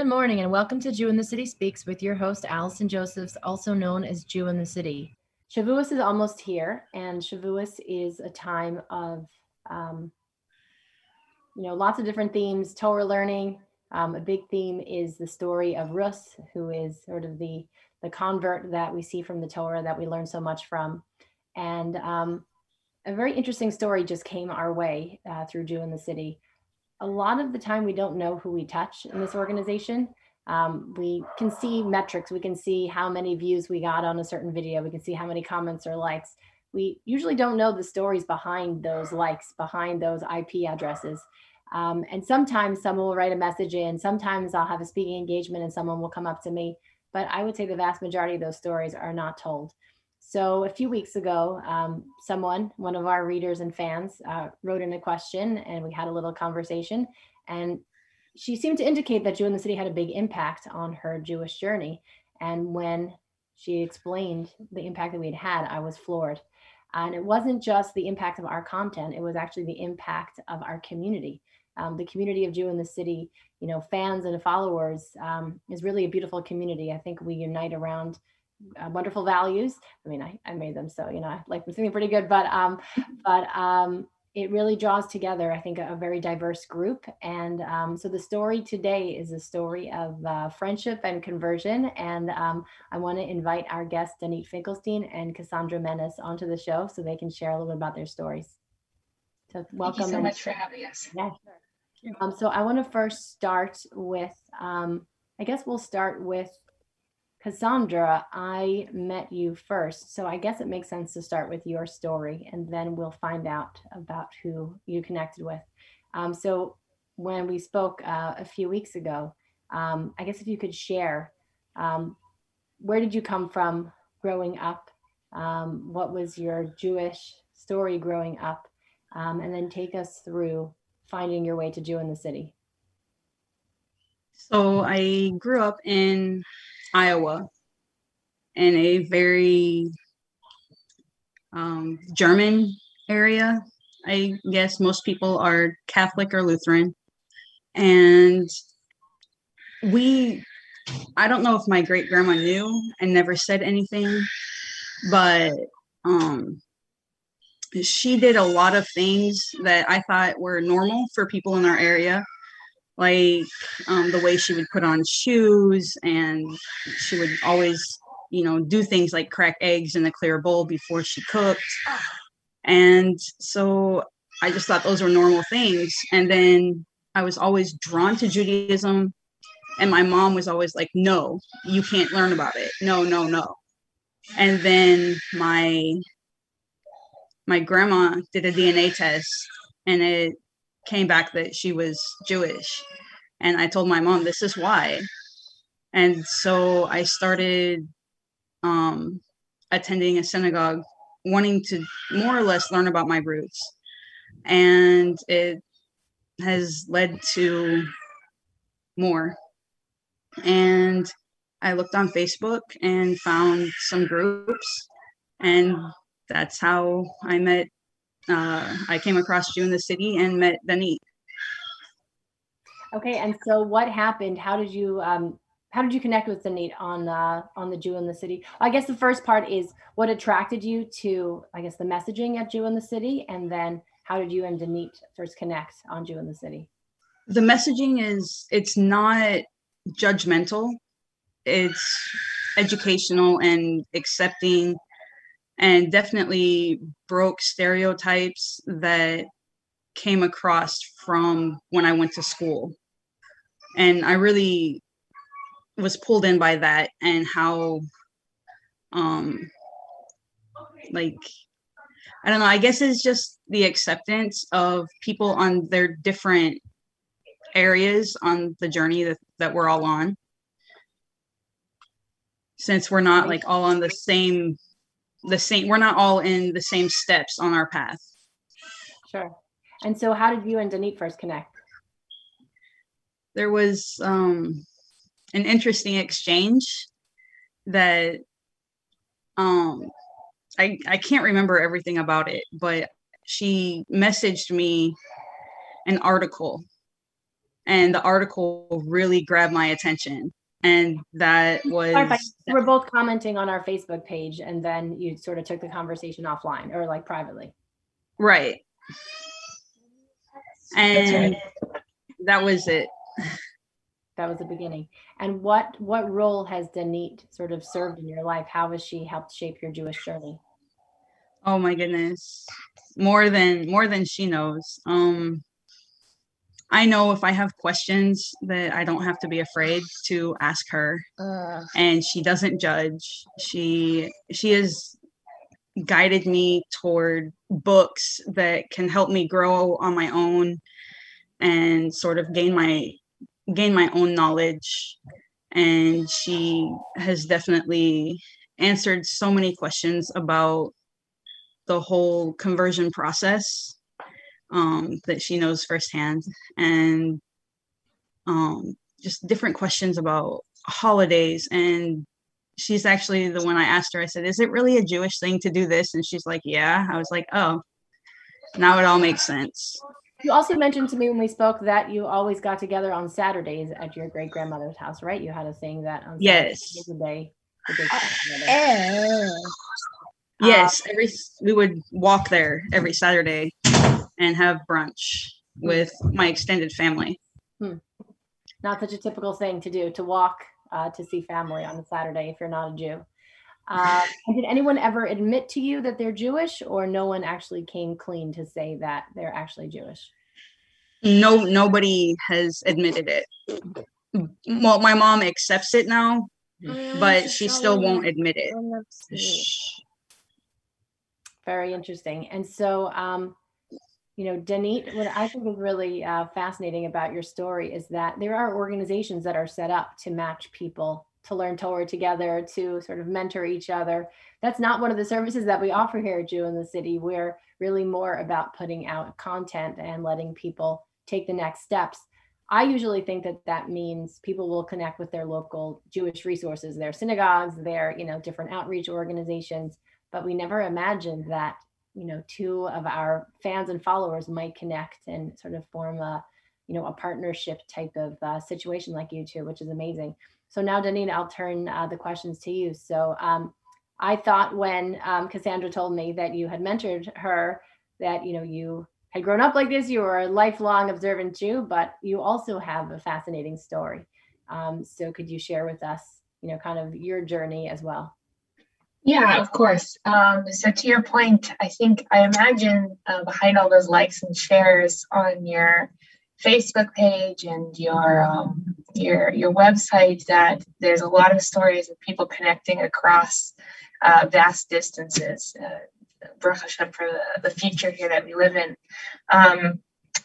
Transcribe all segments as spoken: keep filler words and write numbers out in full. Good morning and welcome to Jew in the City Speaks with your host, Allison Josephs, also known as Jew in the City. Shavuos is almost here, and Shavuos is a time of, um, you know, lots of different themes, Torah learning. Um, a big theme is the story of Rus, who is sort of the, the convert that we see from the Torah that we learn so much from. And um, a very interesting story just came our way uh, through Jew in the City. A lot of the time we don't know who we touch in this organization. Um, we can see metrics. We can see how many views we got on a certain video. We can see how many comments or likes. We usually don't know the stories behind those likes, behind those I P addresses. Um, and sometimes someone will write a message in, sometimes I'll have a speaking engagement and someone will come up to me. But I would say the vast majority of those stories are not told. So a few weeks ago, um, someone, one of our readers and fans, uh, wrote in a question and we had a little conversation. And she seemed to indicate that Jew in the City had a big impact on her Jewish journey. And when she explained the impact that we'd had, I was floored. And it wasn't just the impact of our content, it was actually the impact of our community. Um, the community of Jew in the City, you know, fans and followers, um, is really a beautiful community. I think we unite around Uh, wonderful values. I mean, I, I made them, so, you know, I like them something pretty good, but um, but um, it really draws together, I think, a, a very diverse group. And um, so the story today is a story of uh, friendship and conversion. And um, I want to invite our guests, Danit Finkelstein and Cassandra Menes, onto the show so they can share a little bit about their stories. So welcome. Thank you so much for having us. Yeah. Sure. Um, so I want to first start with, um, I guess we'll start with Cassandra. I met you first, so I guess it makes sense to start with your story, and then we'll find out about who you connected with. Um, so when we spoke uh, a few weeks ago, um, I guess if you could share, um, where did you come from growing up? Um, what was your Jewish story growing up? Um, and then take us through finding your way to Jew in the City. So I grew up in Iowa, in a very um, German area. I guess most people are Catholic or Lutheran. And we, I don't know if my great grandma knew and never said anything, but um, she did a lot of things that I thought were normal for people in our area. Like um, the way she would put on shoes, and she would always, you know, do things like crack eggs in the clear bowl before she cooked. And so I just thought those were normal things. And then I was always drawn to Judaism. And my mom was always like, no, you can't learn about it. No, no, no. And then my, my grandma did a D N A test, and it came back that she was Jewish. And I told my mom, this is why. And so I started um, attending a synagogue, wanting to more or less learn about my roots. And it has led to more. And I looked on Facebook and found some groups. And that's how I met Uh, I came across Jew in the City and met Danit. Okay, and so what happened? How did you um, how did you connect with Danit on uh, on the Jew in the City? I guess the first part is what attracted you to, I guess, the messaging at Jew in the City, and then how did you and Danit first connect on Jew in the City? The messaging is, it's not judgmental. It's educational and accepting. And definitely broke stereotypes that came across from when I went to school. And I really was pulled in by that, and how, um, like, I don't know, I guess it's just the acceptance of people on their different areas on the journey that, that we're all on. Since we're not like all on the same the same we're not all in the same steps on our path. Sure. And so how did you and Danit first connect? There was um an interesting exchange that um I I can't remember everything about it, but she messaged me an article, and the article really grabbed my attention. And that was... We were both commenting on our Facebook page, and then you sort of took the conversation offline or like privately. Right. And right. that was it. That was the beginning. And what, what role has Danit sort of served in your life? How has she helped shape your Jewish journey? Oh my goodness. More than, more than she knows. Um, I know if I have questions that I don't have to be afraid to ask her, uh, and she doesn't judge. She, she has guided me toward books that can help me grow on my own and sort of gain my, gain my own knowledge. And she has definitely answered so many questions about the whole conversion process. Um, that she knows firsthand, and um, just different questions about holidays. And she's actually the one I asked her, I said, is it really a Jewish thing to do this? And she's like, yeah. I was like, oh, now it all makes sense. You also mentioned to me when we spoke that you always got together on Saturdays at your great grandmother's house, right? You had a thing that on yes. Saturdays, the day, the day oh. um, yes, every we would walk there every Saturday and have brunch with my extended family. Hmm. Not such a typical thing to do, to walk uh, to see family on a Saturday if you're not a Jew. Uh, did anyone ever admit to you that they're Jewish, or no one actually came clean to say that they're actually Jewish? No, nobody has admitted it. Well, my mom accepts it now, mm-hmm. but she still won't admit it. Very interesting. And so, um, you know, Danit, what I think is really uh, fascinating about your story is that there are organizations that are set up to match people, to learn Torah together, to sort of mentor each other. That's not one of the services that we offer here at Jew in the City. We're really more about putting out content and letting people take the next steps. I usually think that that means people will connect with their local Jewish resources, their synagogues, their, you know, different outreach organizations, but we never imagined that, you know, two of our fans and followers might connect and sort of form a, you know, a partnership type of uh, situation like you two, which is amazing. So now, Danit, I'll turn uh, the questions to you. So um, I thought when um, Cassandra told me that you had mentored her, that, you know, you had grown up like this, you were a lifelong observant Jew, but you also have a fascinating story. Um, so could you share with us, you know, kind of your journey as well? Yeah, of course. Um, so to your point, I think I imagine uh, behind all those likes and shares on your Facebook page and your um, your your website that there's a lot of stories of people connecting across uh, vast distances. Uh, Baruch Hashem for the, the future here that we live in. Um,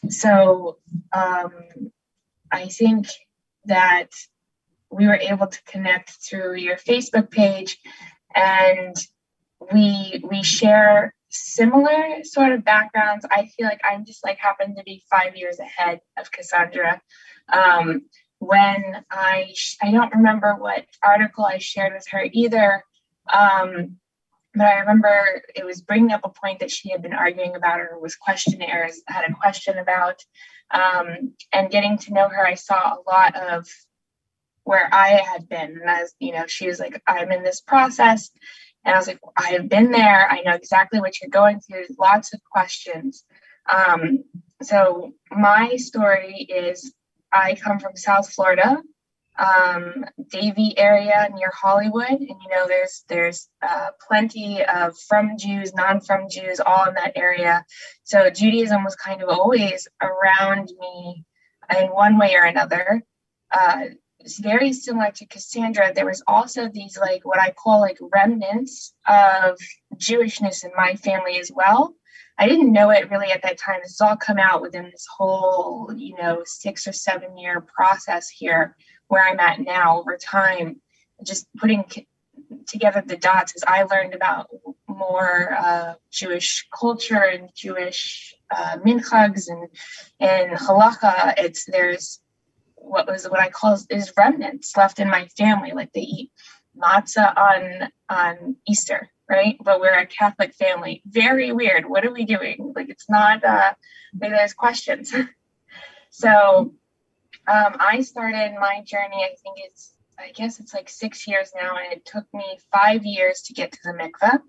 so um, I think that we were able to connect through your Facebook page. And we we share similar sort of backgrounds. I feel like I'm just like happen to be five years ahead of Cassandra. Um, when I sh- I don't remember what article I shared with her either, um, but I remember it was bringing up a point that she had been arguing about or was questionnaires had a question about. Um, and getting to know her, I saw a lot of where I had been. And I was, you know, she was like, I'm in this process. And I was like, well, I have been there. I know exactly what you're going through. There's lots of questions. Um, so my story is I come from South Florida, um, Davie area near Hollywood. And, you know, there's, there's uh, plenty of from Jews, non-from Jews, all in that area. So Judaism was kind of always around me in one way or another. Uh, It's very similar to Cassandra. There was also these like what I call like remnants of Jewishness in my family as well. I didn't know it really at that time. This has all come out within this whole, you know, six or seven year process here where I'm at now over time, just putting together the dots as I learned about more uh, Jewish culture and Jewish uh, minhags and, and halacha. It's there's what was what I call is remnants left in my family. Like they eat matzah on, on Easter, right? But we're a Catholic family. Very weird. What are we doing? Like, it's not, uh, maybe there's questions. So Um, I started my journey, I think it's, I guess it's like six years now, and it took me five years to get to the mikveh.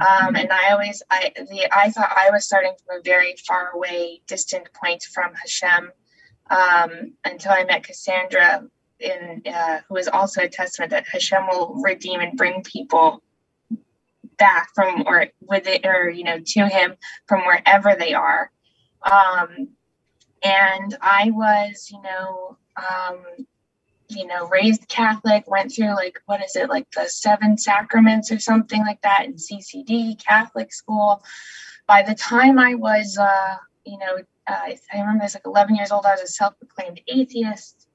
Um, and I always, I the I thought I was starting from a very far away, distant point from Hashem, um, until I met Cassandra, in uh, who is also a testament that Hashem will redeem and bring people back from or with it or you know to Him from wherever they are. Um, and I was, you know. Um, you know, raised Catholic, went through like, what is it, like the seven sacraments or something like that in C C D, Catholic school. By the time I was, uh, you know, uh, I remember I was like eleven years old, I was a self-proclaimed atheist,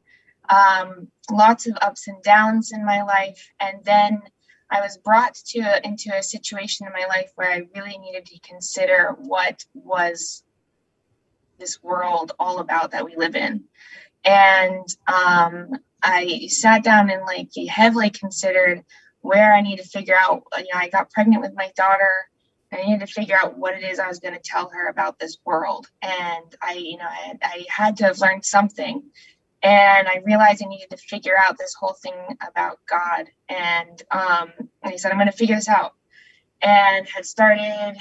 um, lots of ups and downs in my life. And then I was brought to a, into a situation in my life where I really needed to consider what was this world all about that we live in. And um, I sat down and like heavily considered where I need to figure out, you know, I got pregnant with my daughter. I needed to figure out what it is I was going to tell her about this world. And I, you know, I, I had to have learned something. And I realized I needed to figure out this whole thing about God. And um, I said, I'm going to figure this out. And had started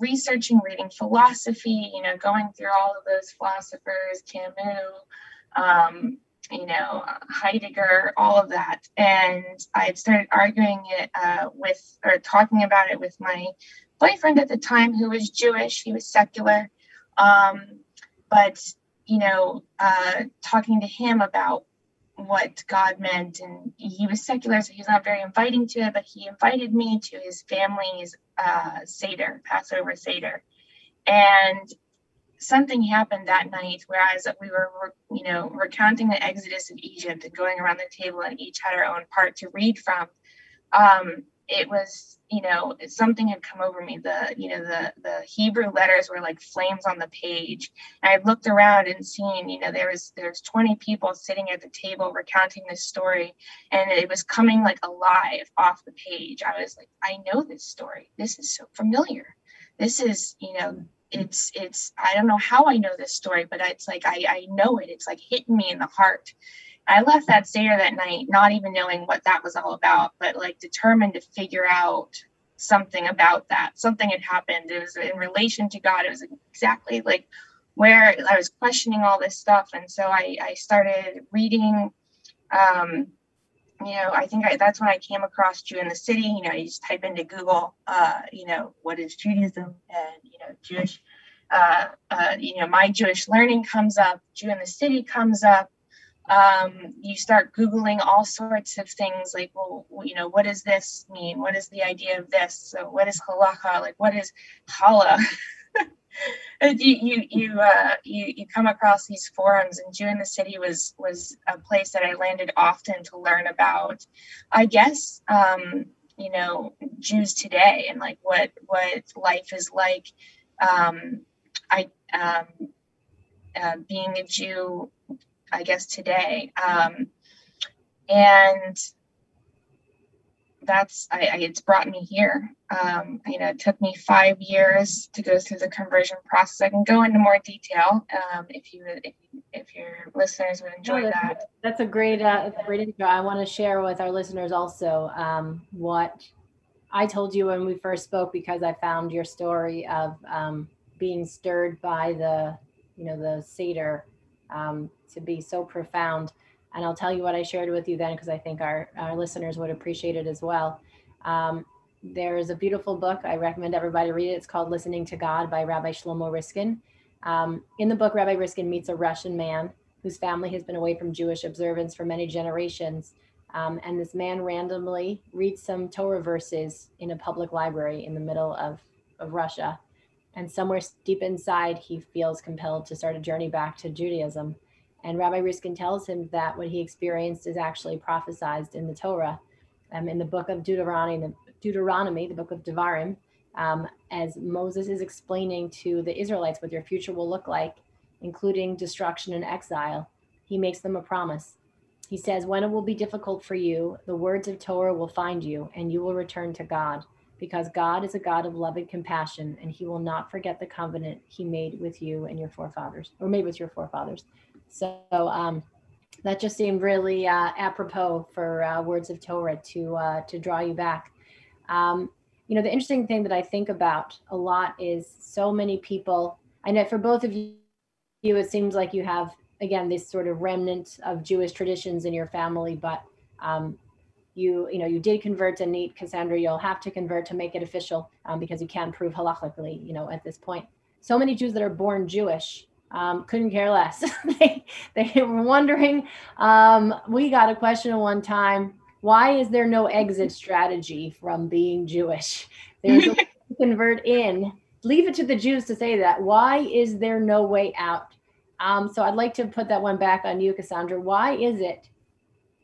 researching, reading philosophy, you know, going through all of those philosophers, Camus, um, you know, Heidegger, all of that. And I had started arguing it uh, with, or talking about it with my boyfriend at the time, who was Jewish, he was secular. Um, but, you know, uh, talking to him about what God meant, and he was secular, so he was not very inviting to it, but he invited me to his family's uh, Seder, Passover Seder. And something happened that night, whereas we were, you know, recounting the exodus of Egypt and going around the table and each had our own part to read from. Um, it was, you know, something had come over me. The, you know, the, the Hebrew letters were like flames on the page. And I looked around and seen, you know, there was, there's twenty people sitting at the table recounting this story. And it was coming like alive off the page. I was like, I know this story. This is so familiar. This is, you know, It's, it's, I don't know how I know this story, but it's like, I, I know it. It's like hitting me in the heart. I left that Seder that night, not even knowing what that was all about, but like determined to figure out something about that. Something had happened. It was in relation to God. It was exactly like where I was questioning all this stuff. And so I, I started reading, um, you know, I think I, that's when I came across Jew in the City. You know, you just type into Google, uh, you know, what is Judaism, and, you know, Jewish, uh, uh, you know, my Jewish learning comes up, Jew in the City comes up. Um, you start Googling all sorts of things like, well, you know, what does this mean? What is the idea of this? So what is halacha? Like, what is challah? You you you, uh, you you come across these forums, and Jew in the City was was a place that I landed often to learn about, I guess, um, you know, Jews today and like what what life is like. Um, I um, uh, being a Jew, I guess today, um, and that's I, I it's brought me here. Um, you know, it took me five years to go through the conversion process. I can go into more detail um, if you if, if your listeners would enjoy oh, that's, that. That's a great uh, that's a great intro. I want to share with our listeners also um, what I told you when we first spoke, because I found your story of um, being stirred by the you know the Seder um, to be so profound. And I'll tell you what I shared with you then, because I think our, our listeners would appreciate it as well. Um, there is a beautiful book. I recommend everybody read it. It's called Listening to God by Rabbi Shlomo Riskin. Um, in the book, Rabbi Riskin meets a Russian man whose family has been away from Jewish observance for many generations. Um, and this man randomly reads some Torah verses in a public library in the middle of, of Russia. And somewhere deep inside, he feels compelled to start a journey back to Judaism. And Rabbi Riskin tells him that what he experienced is actually prophesized in the Torah, um, in the book of Deuteronomy, Deuteronomy, the book of Devarim, um, as Moses is explaining to the Israelites what their future will look like, including destruction and exile. He makes them a promise. He says, when it will be difficult for you, the words of Torah will find you, and you will return to God, because God is a God of love and compassion, and he will not forget the covenant he made with you and your forefathers, or made with your forefathers. So um, that just seemed really uh, apropos for uh, Words of Torah to uh, to draw you back. Um, you know, the interesting thing that I think about a lot is so many people, I know for both of you, it seems like you have, again, this sort of remnant of Jewish traditions in your family, but um, you you know, you did convert to N E A T, Cassandra, you'll have to convert to make it official um, because you can't prove halachically, you know, at this point. So many Jews that are born Jewish Um, couldn't care less. they, they were wondering, um, we got a question one time, why is there no exit strategy from being Jewish? There's a way to convert in, leave it to the Jews to say that. Why is there no way out? Um, so I'd like to put that one back on you, Cassandra. Why is it?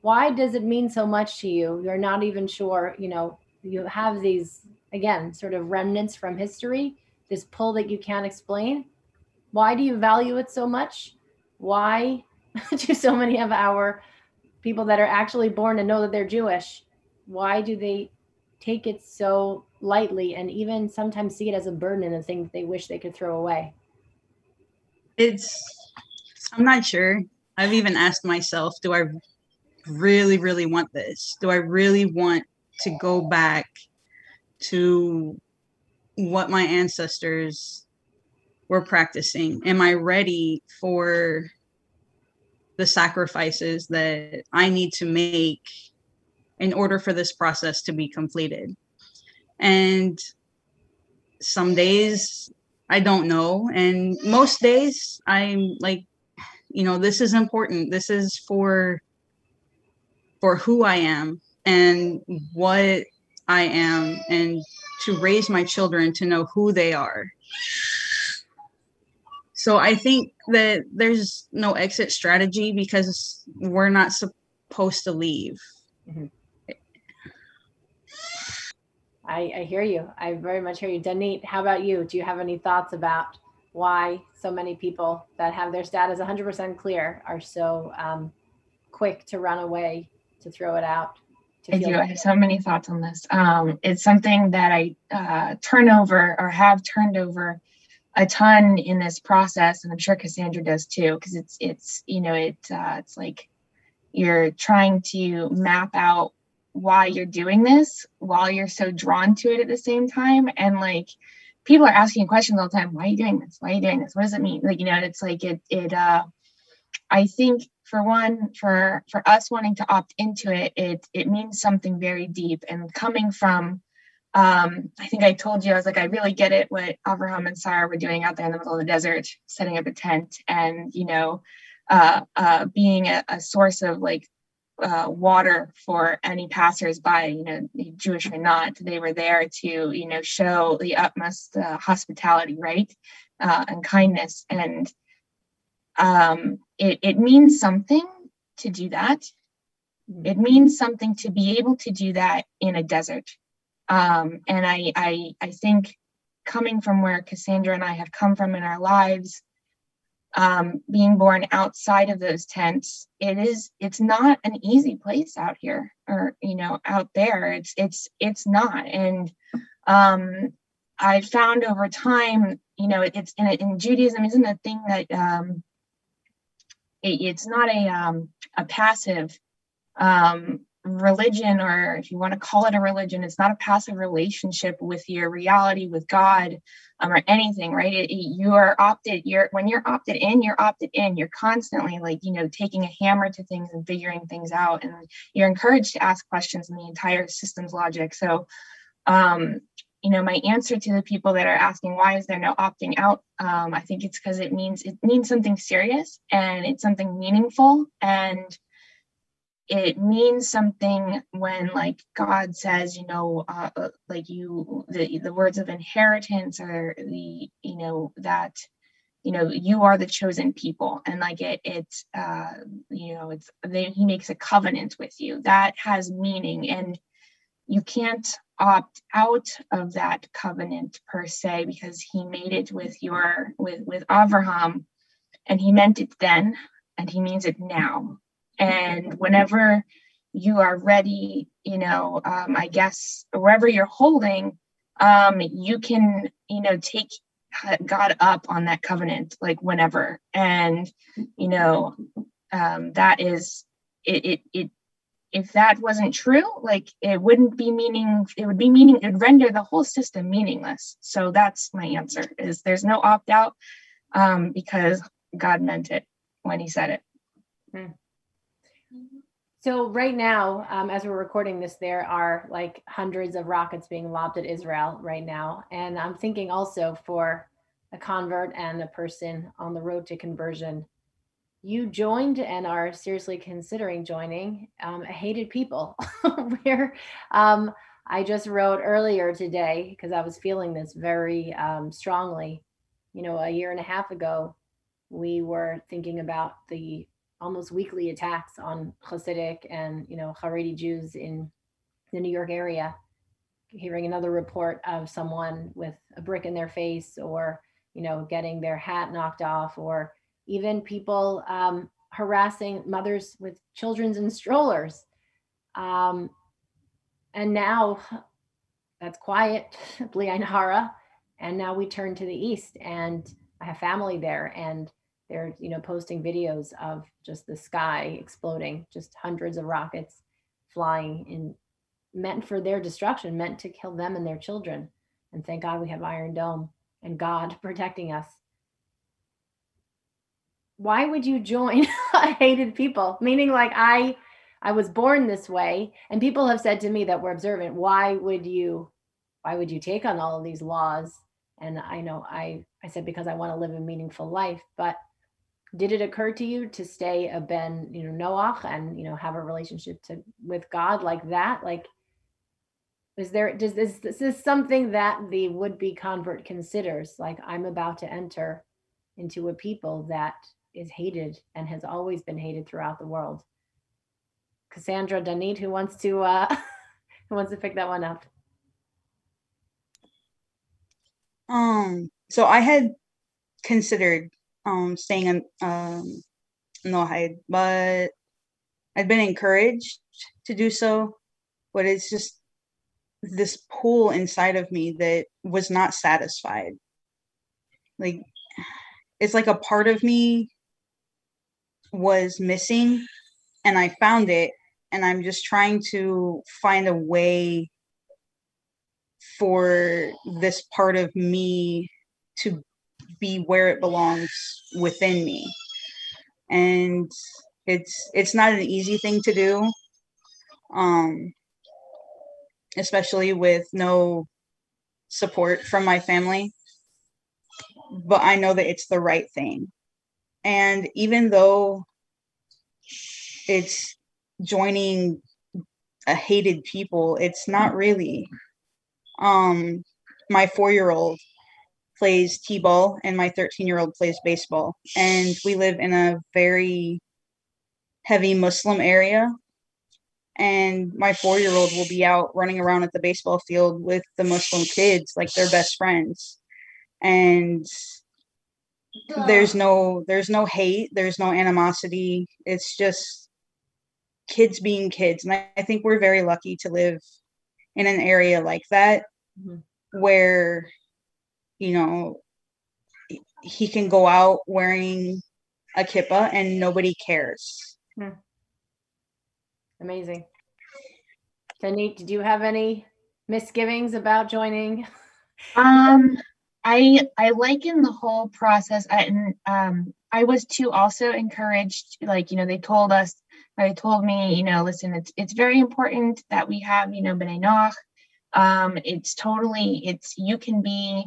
Why does it mean so much to you? You're not even sure, you know, you have these, again, sort of remnants from history, this pull that you can't explain. Why do you value it so much? Why do so many of our people that are actually born and know that they're Jewish, why do they take it so lightly and even sometimes see it as a burden and a thing that they wish they could throw away? It's, I'm not sure. I've even asked myself, do I really, really want this? Do I really want to go back to what my ancestors we're practicing? Am I ready for the sacrifices that I need to make in order for this process to be completed? And some days I don't know. And most days I'm like, you know, this is important. This is for, for who I am and what I am, and to raise my children to know who they are. So I think that there's no exit strategy because we're not supposed to leave. Mm-hmm. I, I hear you. I very much hear you. Danit, how about you? Do you have any thoughts about why so many people that have their status one hundred percent clear are so um, quick to run away, to throw it out? To I do. Like I have so many thoughts on this. Um, it's something that I uh, turn over or have turned over a ton in this process, and I'm sure Cassandra does too, because it's it's you know it uh, it's like you're trying to map out why you're doing this while you're so drawn to it at the same time, and like people are asking questions all the time. Why are you doing this? Why are you doing this? What does it mean? Like, you know, it's like it it. Uh, I think for one, for for us wanting to opt into it, it it means something very deep, and coming from. Um, I think I told you, I was like, I really get it, what Avraham and Sarah were doing out there in the middle of the desert, setting up a tent and, you know, uh, uh, being a, a source of like uh, water for any passersby, you know, Jewish or not. They were there to, you know, show the utmost uh, hospitality, right, uh, and kindness. And um, it, it means something to do that. It means something to be able to do that in a desert. Um, and I, I, I think coming from where Cassandra and I have come from in our lives, um, being born outside of those tents, it is, it's not an easy place out here, or, you know, out there. It's, it's, it's not. And, um, I found over time, you know, it, it's in, in Judaism isn't a thing that, um, it, it's not a, um, a passive, um, religion, or if you want to call it a religion, it's not a passive relationship with your reality, with God, um, or anything, right? It, it, you are opted, you're, when you're opted in, you're opted in, you're constantly like, you know, taking a hammer to things and figuring things out. And you're encouraged to ask questions in the entire system's logic. So, um, you know, my answer to the people that are asking, why is there no opting out? Um, I think it's because it means, it means something serious, and it's something meaningful. And it means something when, like, God says, you know, uh, like you, the, the words of inheritance are the, you know, that, you know, you are the chosen people. And like it, it's, uh, you know, it's, they, he makes a covenant with you that has meaning, and you can't opt out of that covenant per se, because he made it with your, with, with Avraham, and he meant it then, and he means it now. And whenever you are ready, you know, um, I guess wherever you're holding, um, you can, you know, take God up on that covenant, like whenever. And, you know, um, that is, it, it, it, if that wasn't true, like it wouldn't be meaning, it would be meaning, it would render the whole system meaningless. So that's my answer, is there's no opt out um, because God meant it when he said it. Mm. So right now, um, as we're recording this, there are like hundreds of rockets being lobbed at Israel right now. And I'm thinking also for a convert and a person on the road to conversion, you joined and are seriously considering joining um, a hated people. Where um, I just wrote earlier today, because I was feeling this very um, strongly, you know, a year and a half ago, we were thinking about the almost weekly attacks on Hasidic and, you know, Haredi Jews in the New York area, hearing another report of someone with a brick in their face, or, you know, getting their hat knocked off, or even people um, harassing mothers with children in strollers. Um, and now that's quiet, Bli Ayin Hara, and now we turn to the East, and I have family there, and they're, you know, posting videos of just the sky exploding, just hundreds of rockets flying in, meant for their destruction, meant to kill them and their children. And thank God we have Iron Dome and God protecting us. Why would you join hated people? Meaning, like, I, I was born this way, and people have said to me that we're observant. Why would you, why would you take on all of these laws? And I know I, I said, because I want to live a meaningful life. But did it occur to you to stay a Ben, you know, Noach, and, you know, have a relationship to with God like that? Like, is there, does this, this is something that the would-be convert considers? Like, I'm about to enter into a people that is hated and has always been hated throughout the world. Cassandra, Danit, who wants to, uh, who wants to pick that one up? Um, so I had considered um staying in um Noahide, but I'd been encouraged to do so, but it's just this pull inside of me that was not satisfied. Like, it's like a part of me was missing, and I found it, and I'm just trying to find a way for this part of me to be where it belongs within me. And it's it's not an easy thing to do, um, especially with no support from my family. But I know that it's the right thing. And even though it's joining a hated people, it's not really. Um, my four-year-old plays t-ball, and my thirteen-year-old plays baseball, and we live in a very heavy Muslim area, and my four-year-old will be out running around at the baseball field with the Muslim kids like they're best friends, and there's no there's no hate, there's no animosity. It's just kids being kids. And I, I think we're very lucky to live in an area like that, mm-hmm. where, you know, he can go out wearing a kippah and nobody cares. Hmm. Amazing. Danit, did you have any misgivings about joining? Um, I I liken the whole process. I, um, I was too also encouraged, like, you know, they told us, they told me, you know, listen, it's it's very important that we have, you know, B'nai Noach. Um, it's totally, it's, you can be,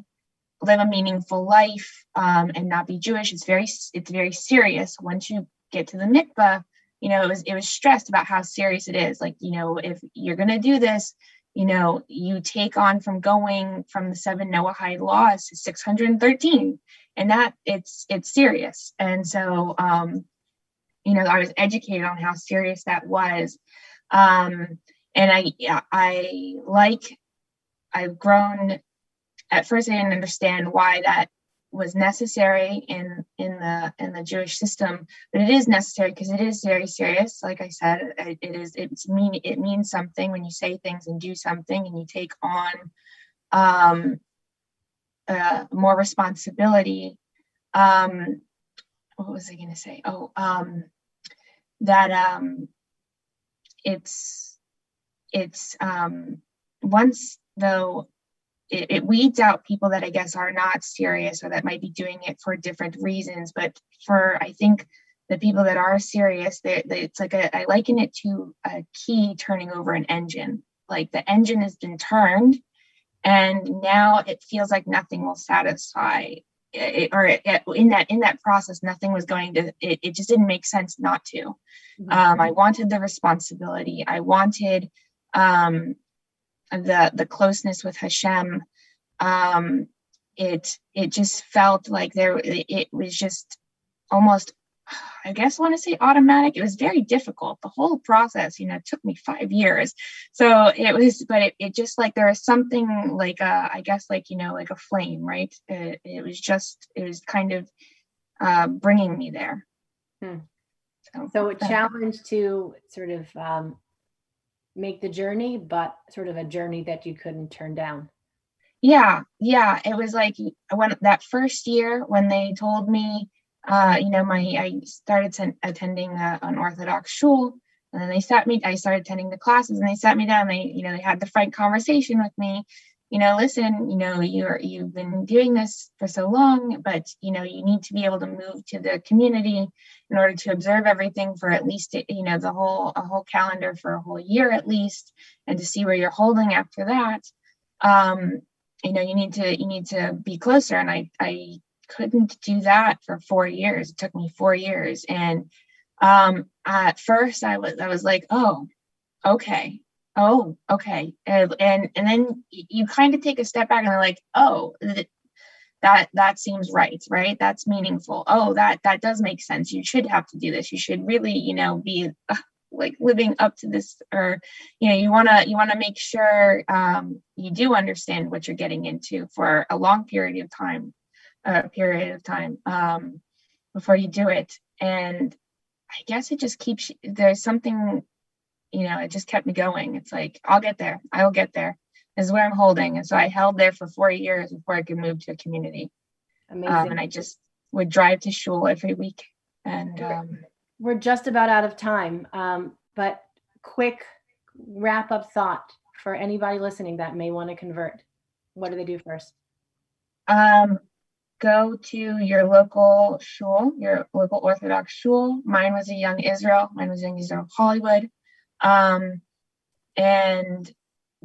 live a meaningful life um, and not be Jewish. It's very, it's very serious. Once you get to the mikveh, you know, it was, it was stressed about how serious it is. Like, you know, if you're going to do this, you know, you take on from going from the seven Noahide laws to six hundred thirteen, and that it's, it's serious. And so, um, you know, I was educated on how serious that was. Um, and I, I like, I've grown. At first, I didn't understand why that was necessary in, in the in the Jewish system, but it is necessary because it is very serious. Like I said, it, it is it's mean it means something when you say things and do something, and you take on um, uh, more responsibility. Um, what was I going to say? Oh, um, that um, it's it's um, once though it, it weeds out people that I guess are not serious or that might be doing it for different reasons. But for I think the people that are serious, they, they, it's like a, I liken it to a key turning over an engine. Like the engine has been turned, and now it feels like nothing will satisfy. It, or it, it, in that in that process, nothing was going to, it, it just didn't make sense not to. Mm-hmm. Um, I wanted the responsibility. I wanted um, the the closeness with Hashem. Um, it it just felt like there, it, it was just almost, I guess I want to say automatic. It was very difficult. The whole process, you know, took me five years. So it was, but it, it just like, there was something like, a, I guess, like, you know, like a flame, right? It, it was just, it was kind of uh, bringing me there. Hmm. So, so a challenge to sort of um, make the journey, but sort of a journey that you couldn't turn down. Yeah. Yeah. It was like when that first year when they told me, Uh, you know, my I started ten, attending uh, an Orthodox shul, and then they sat me. I started attending the classes, and they sat me down. And they, you know, they had the frank conversation with me. You know, listen, you know, you're you've been doing this for so long, but you know, you need to be able to move to the community in order to observe everything for at least, you know, the whole a whole calendar for a whole year at least, and to see where you're holding after that. Um, you know, you need to you need to be closer, and I I. couldn't do that for four years. It took me four years. And um, at first I was, I was like, oh, okay. Oh, okay. And, and, and then you kind of take a step back and they're like, oh, th- that, that seems right. Right. That's meaningful. Oh, that, that does make sense. You should have to do this. You should really, you know, be uh, like living up to this, or, you know, you want to, you want to make sure um, you do understand what you're getting into for a long period of time. a period of time um, before you do it. And I guess it just keeps, there's something, you know, it just kept me going. It's like, I'll get there. I will get there. This is where I'm holding. And so I held there for four years before I could move to a community. Amazing. Um, and I just would drive to shul every week. And um, we're just about out of time, um, but quick wrap up thought for anybody listening that may want to convert. What do they do first? Um, Go to your local shul, your local Orthodox shul. Mine was a Young Israel. Mine was Young Israel Hollywood. Um, and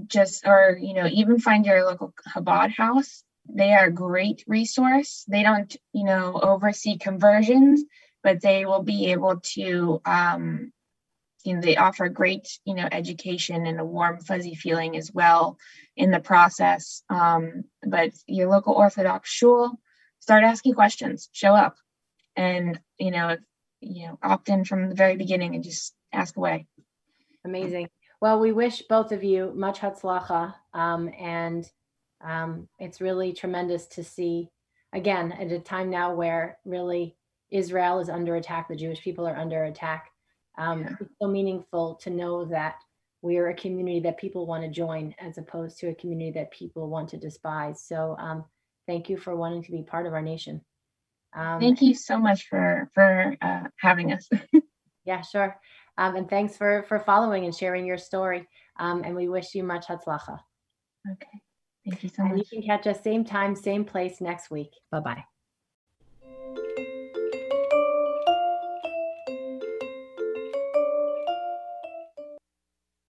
just, or, you know, even find your local Chabad house. They are a great resource. They don't, you know, oversee conversions, but they will be able to, um, you know, they offer great, you know, education and a warm, fuzzy feeling as well in the process. Um, but your local Orthodox shul, start asking questions, show up, and, you know, you know, opt in from the very beginning and just ask away. Amazing. Well, we wish both of you much hatzlacha. Um, and um, it's really tremendous to see, again, at a time now where really Israel is under attack, the Jewish people are under attack. Um, yeah. It's so meaningful to know that we are a community that people want to join as opposed to a community that people want to despise. So, um, thank you for wanting to be part of our nation. Um, thank you so much for for uh, having us. Yeah, sure. Um, and thanks for, for following and sharing your story. Um, and we wish you much hatzlacha. Okay, thank you so much. And you can catch us same time, same place next week. Bye-bye.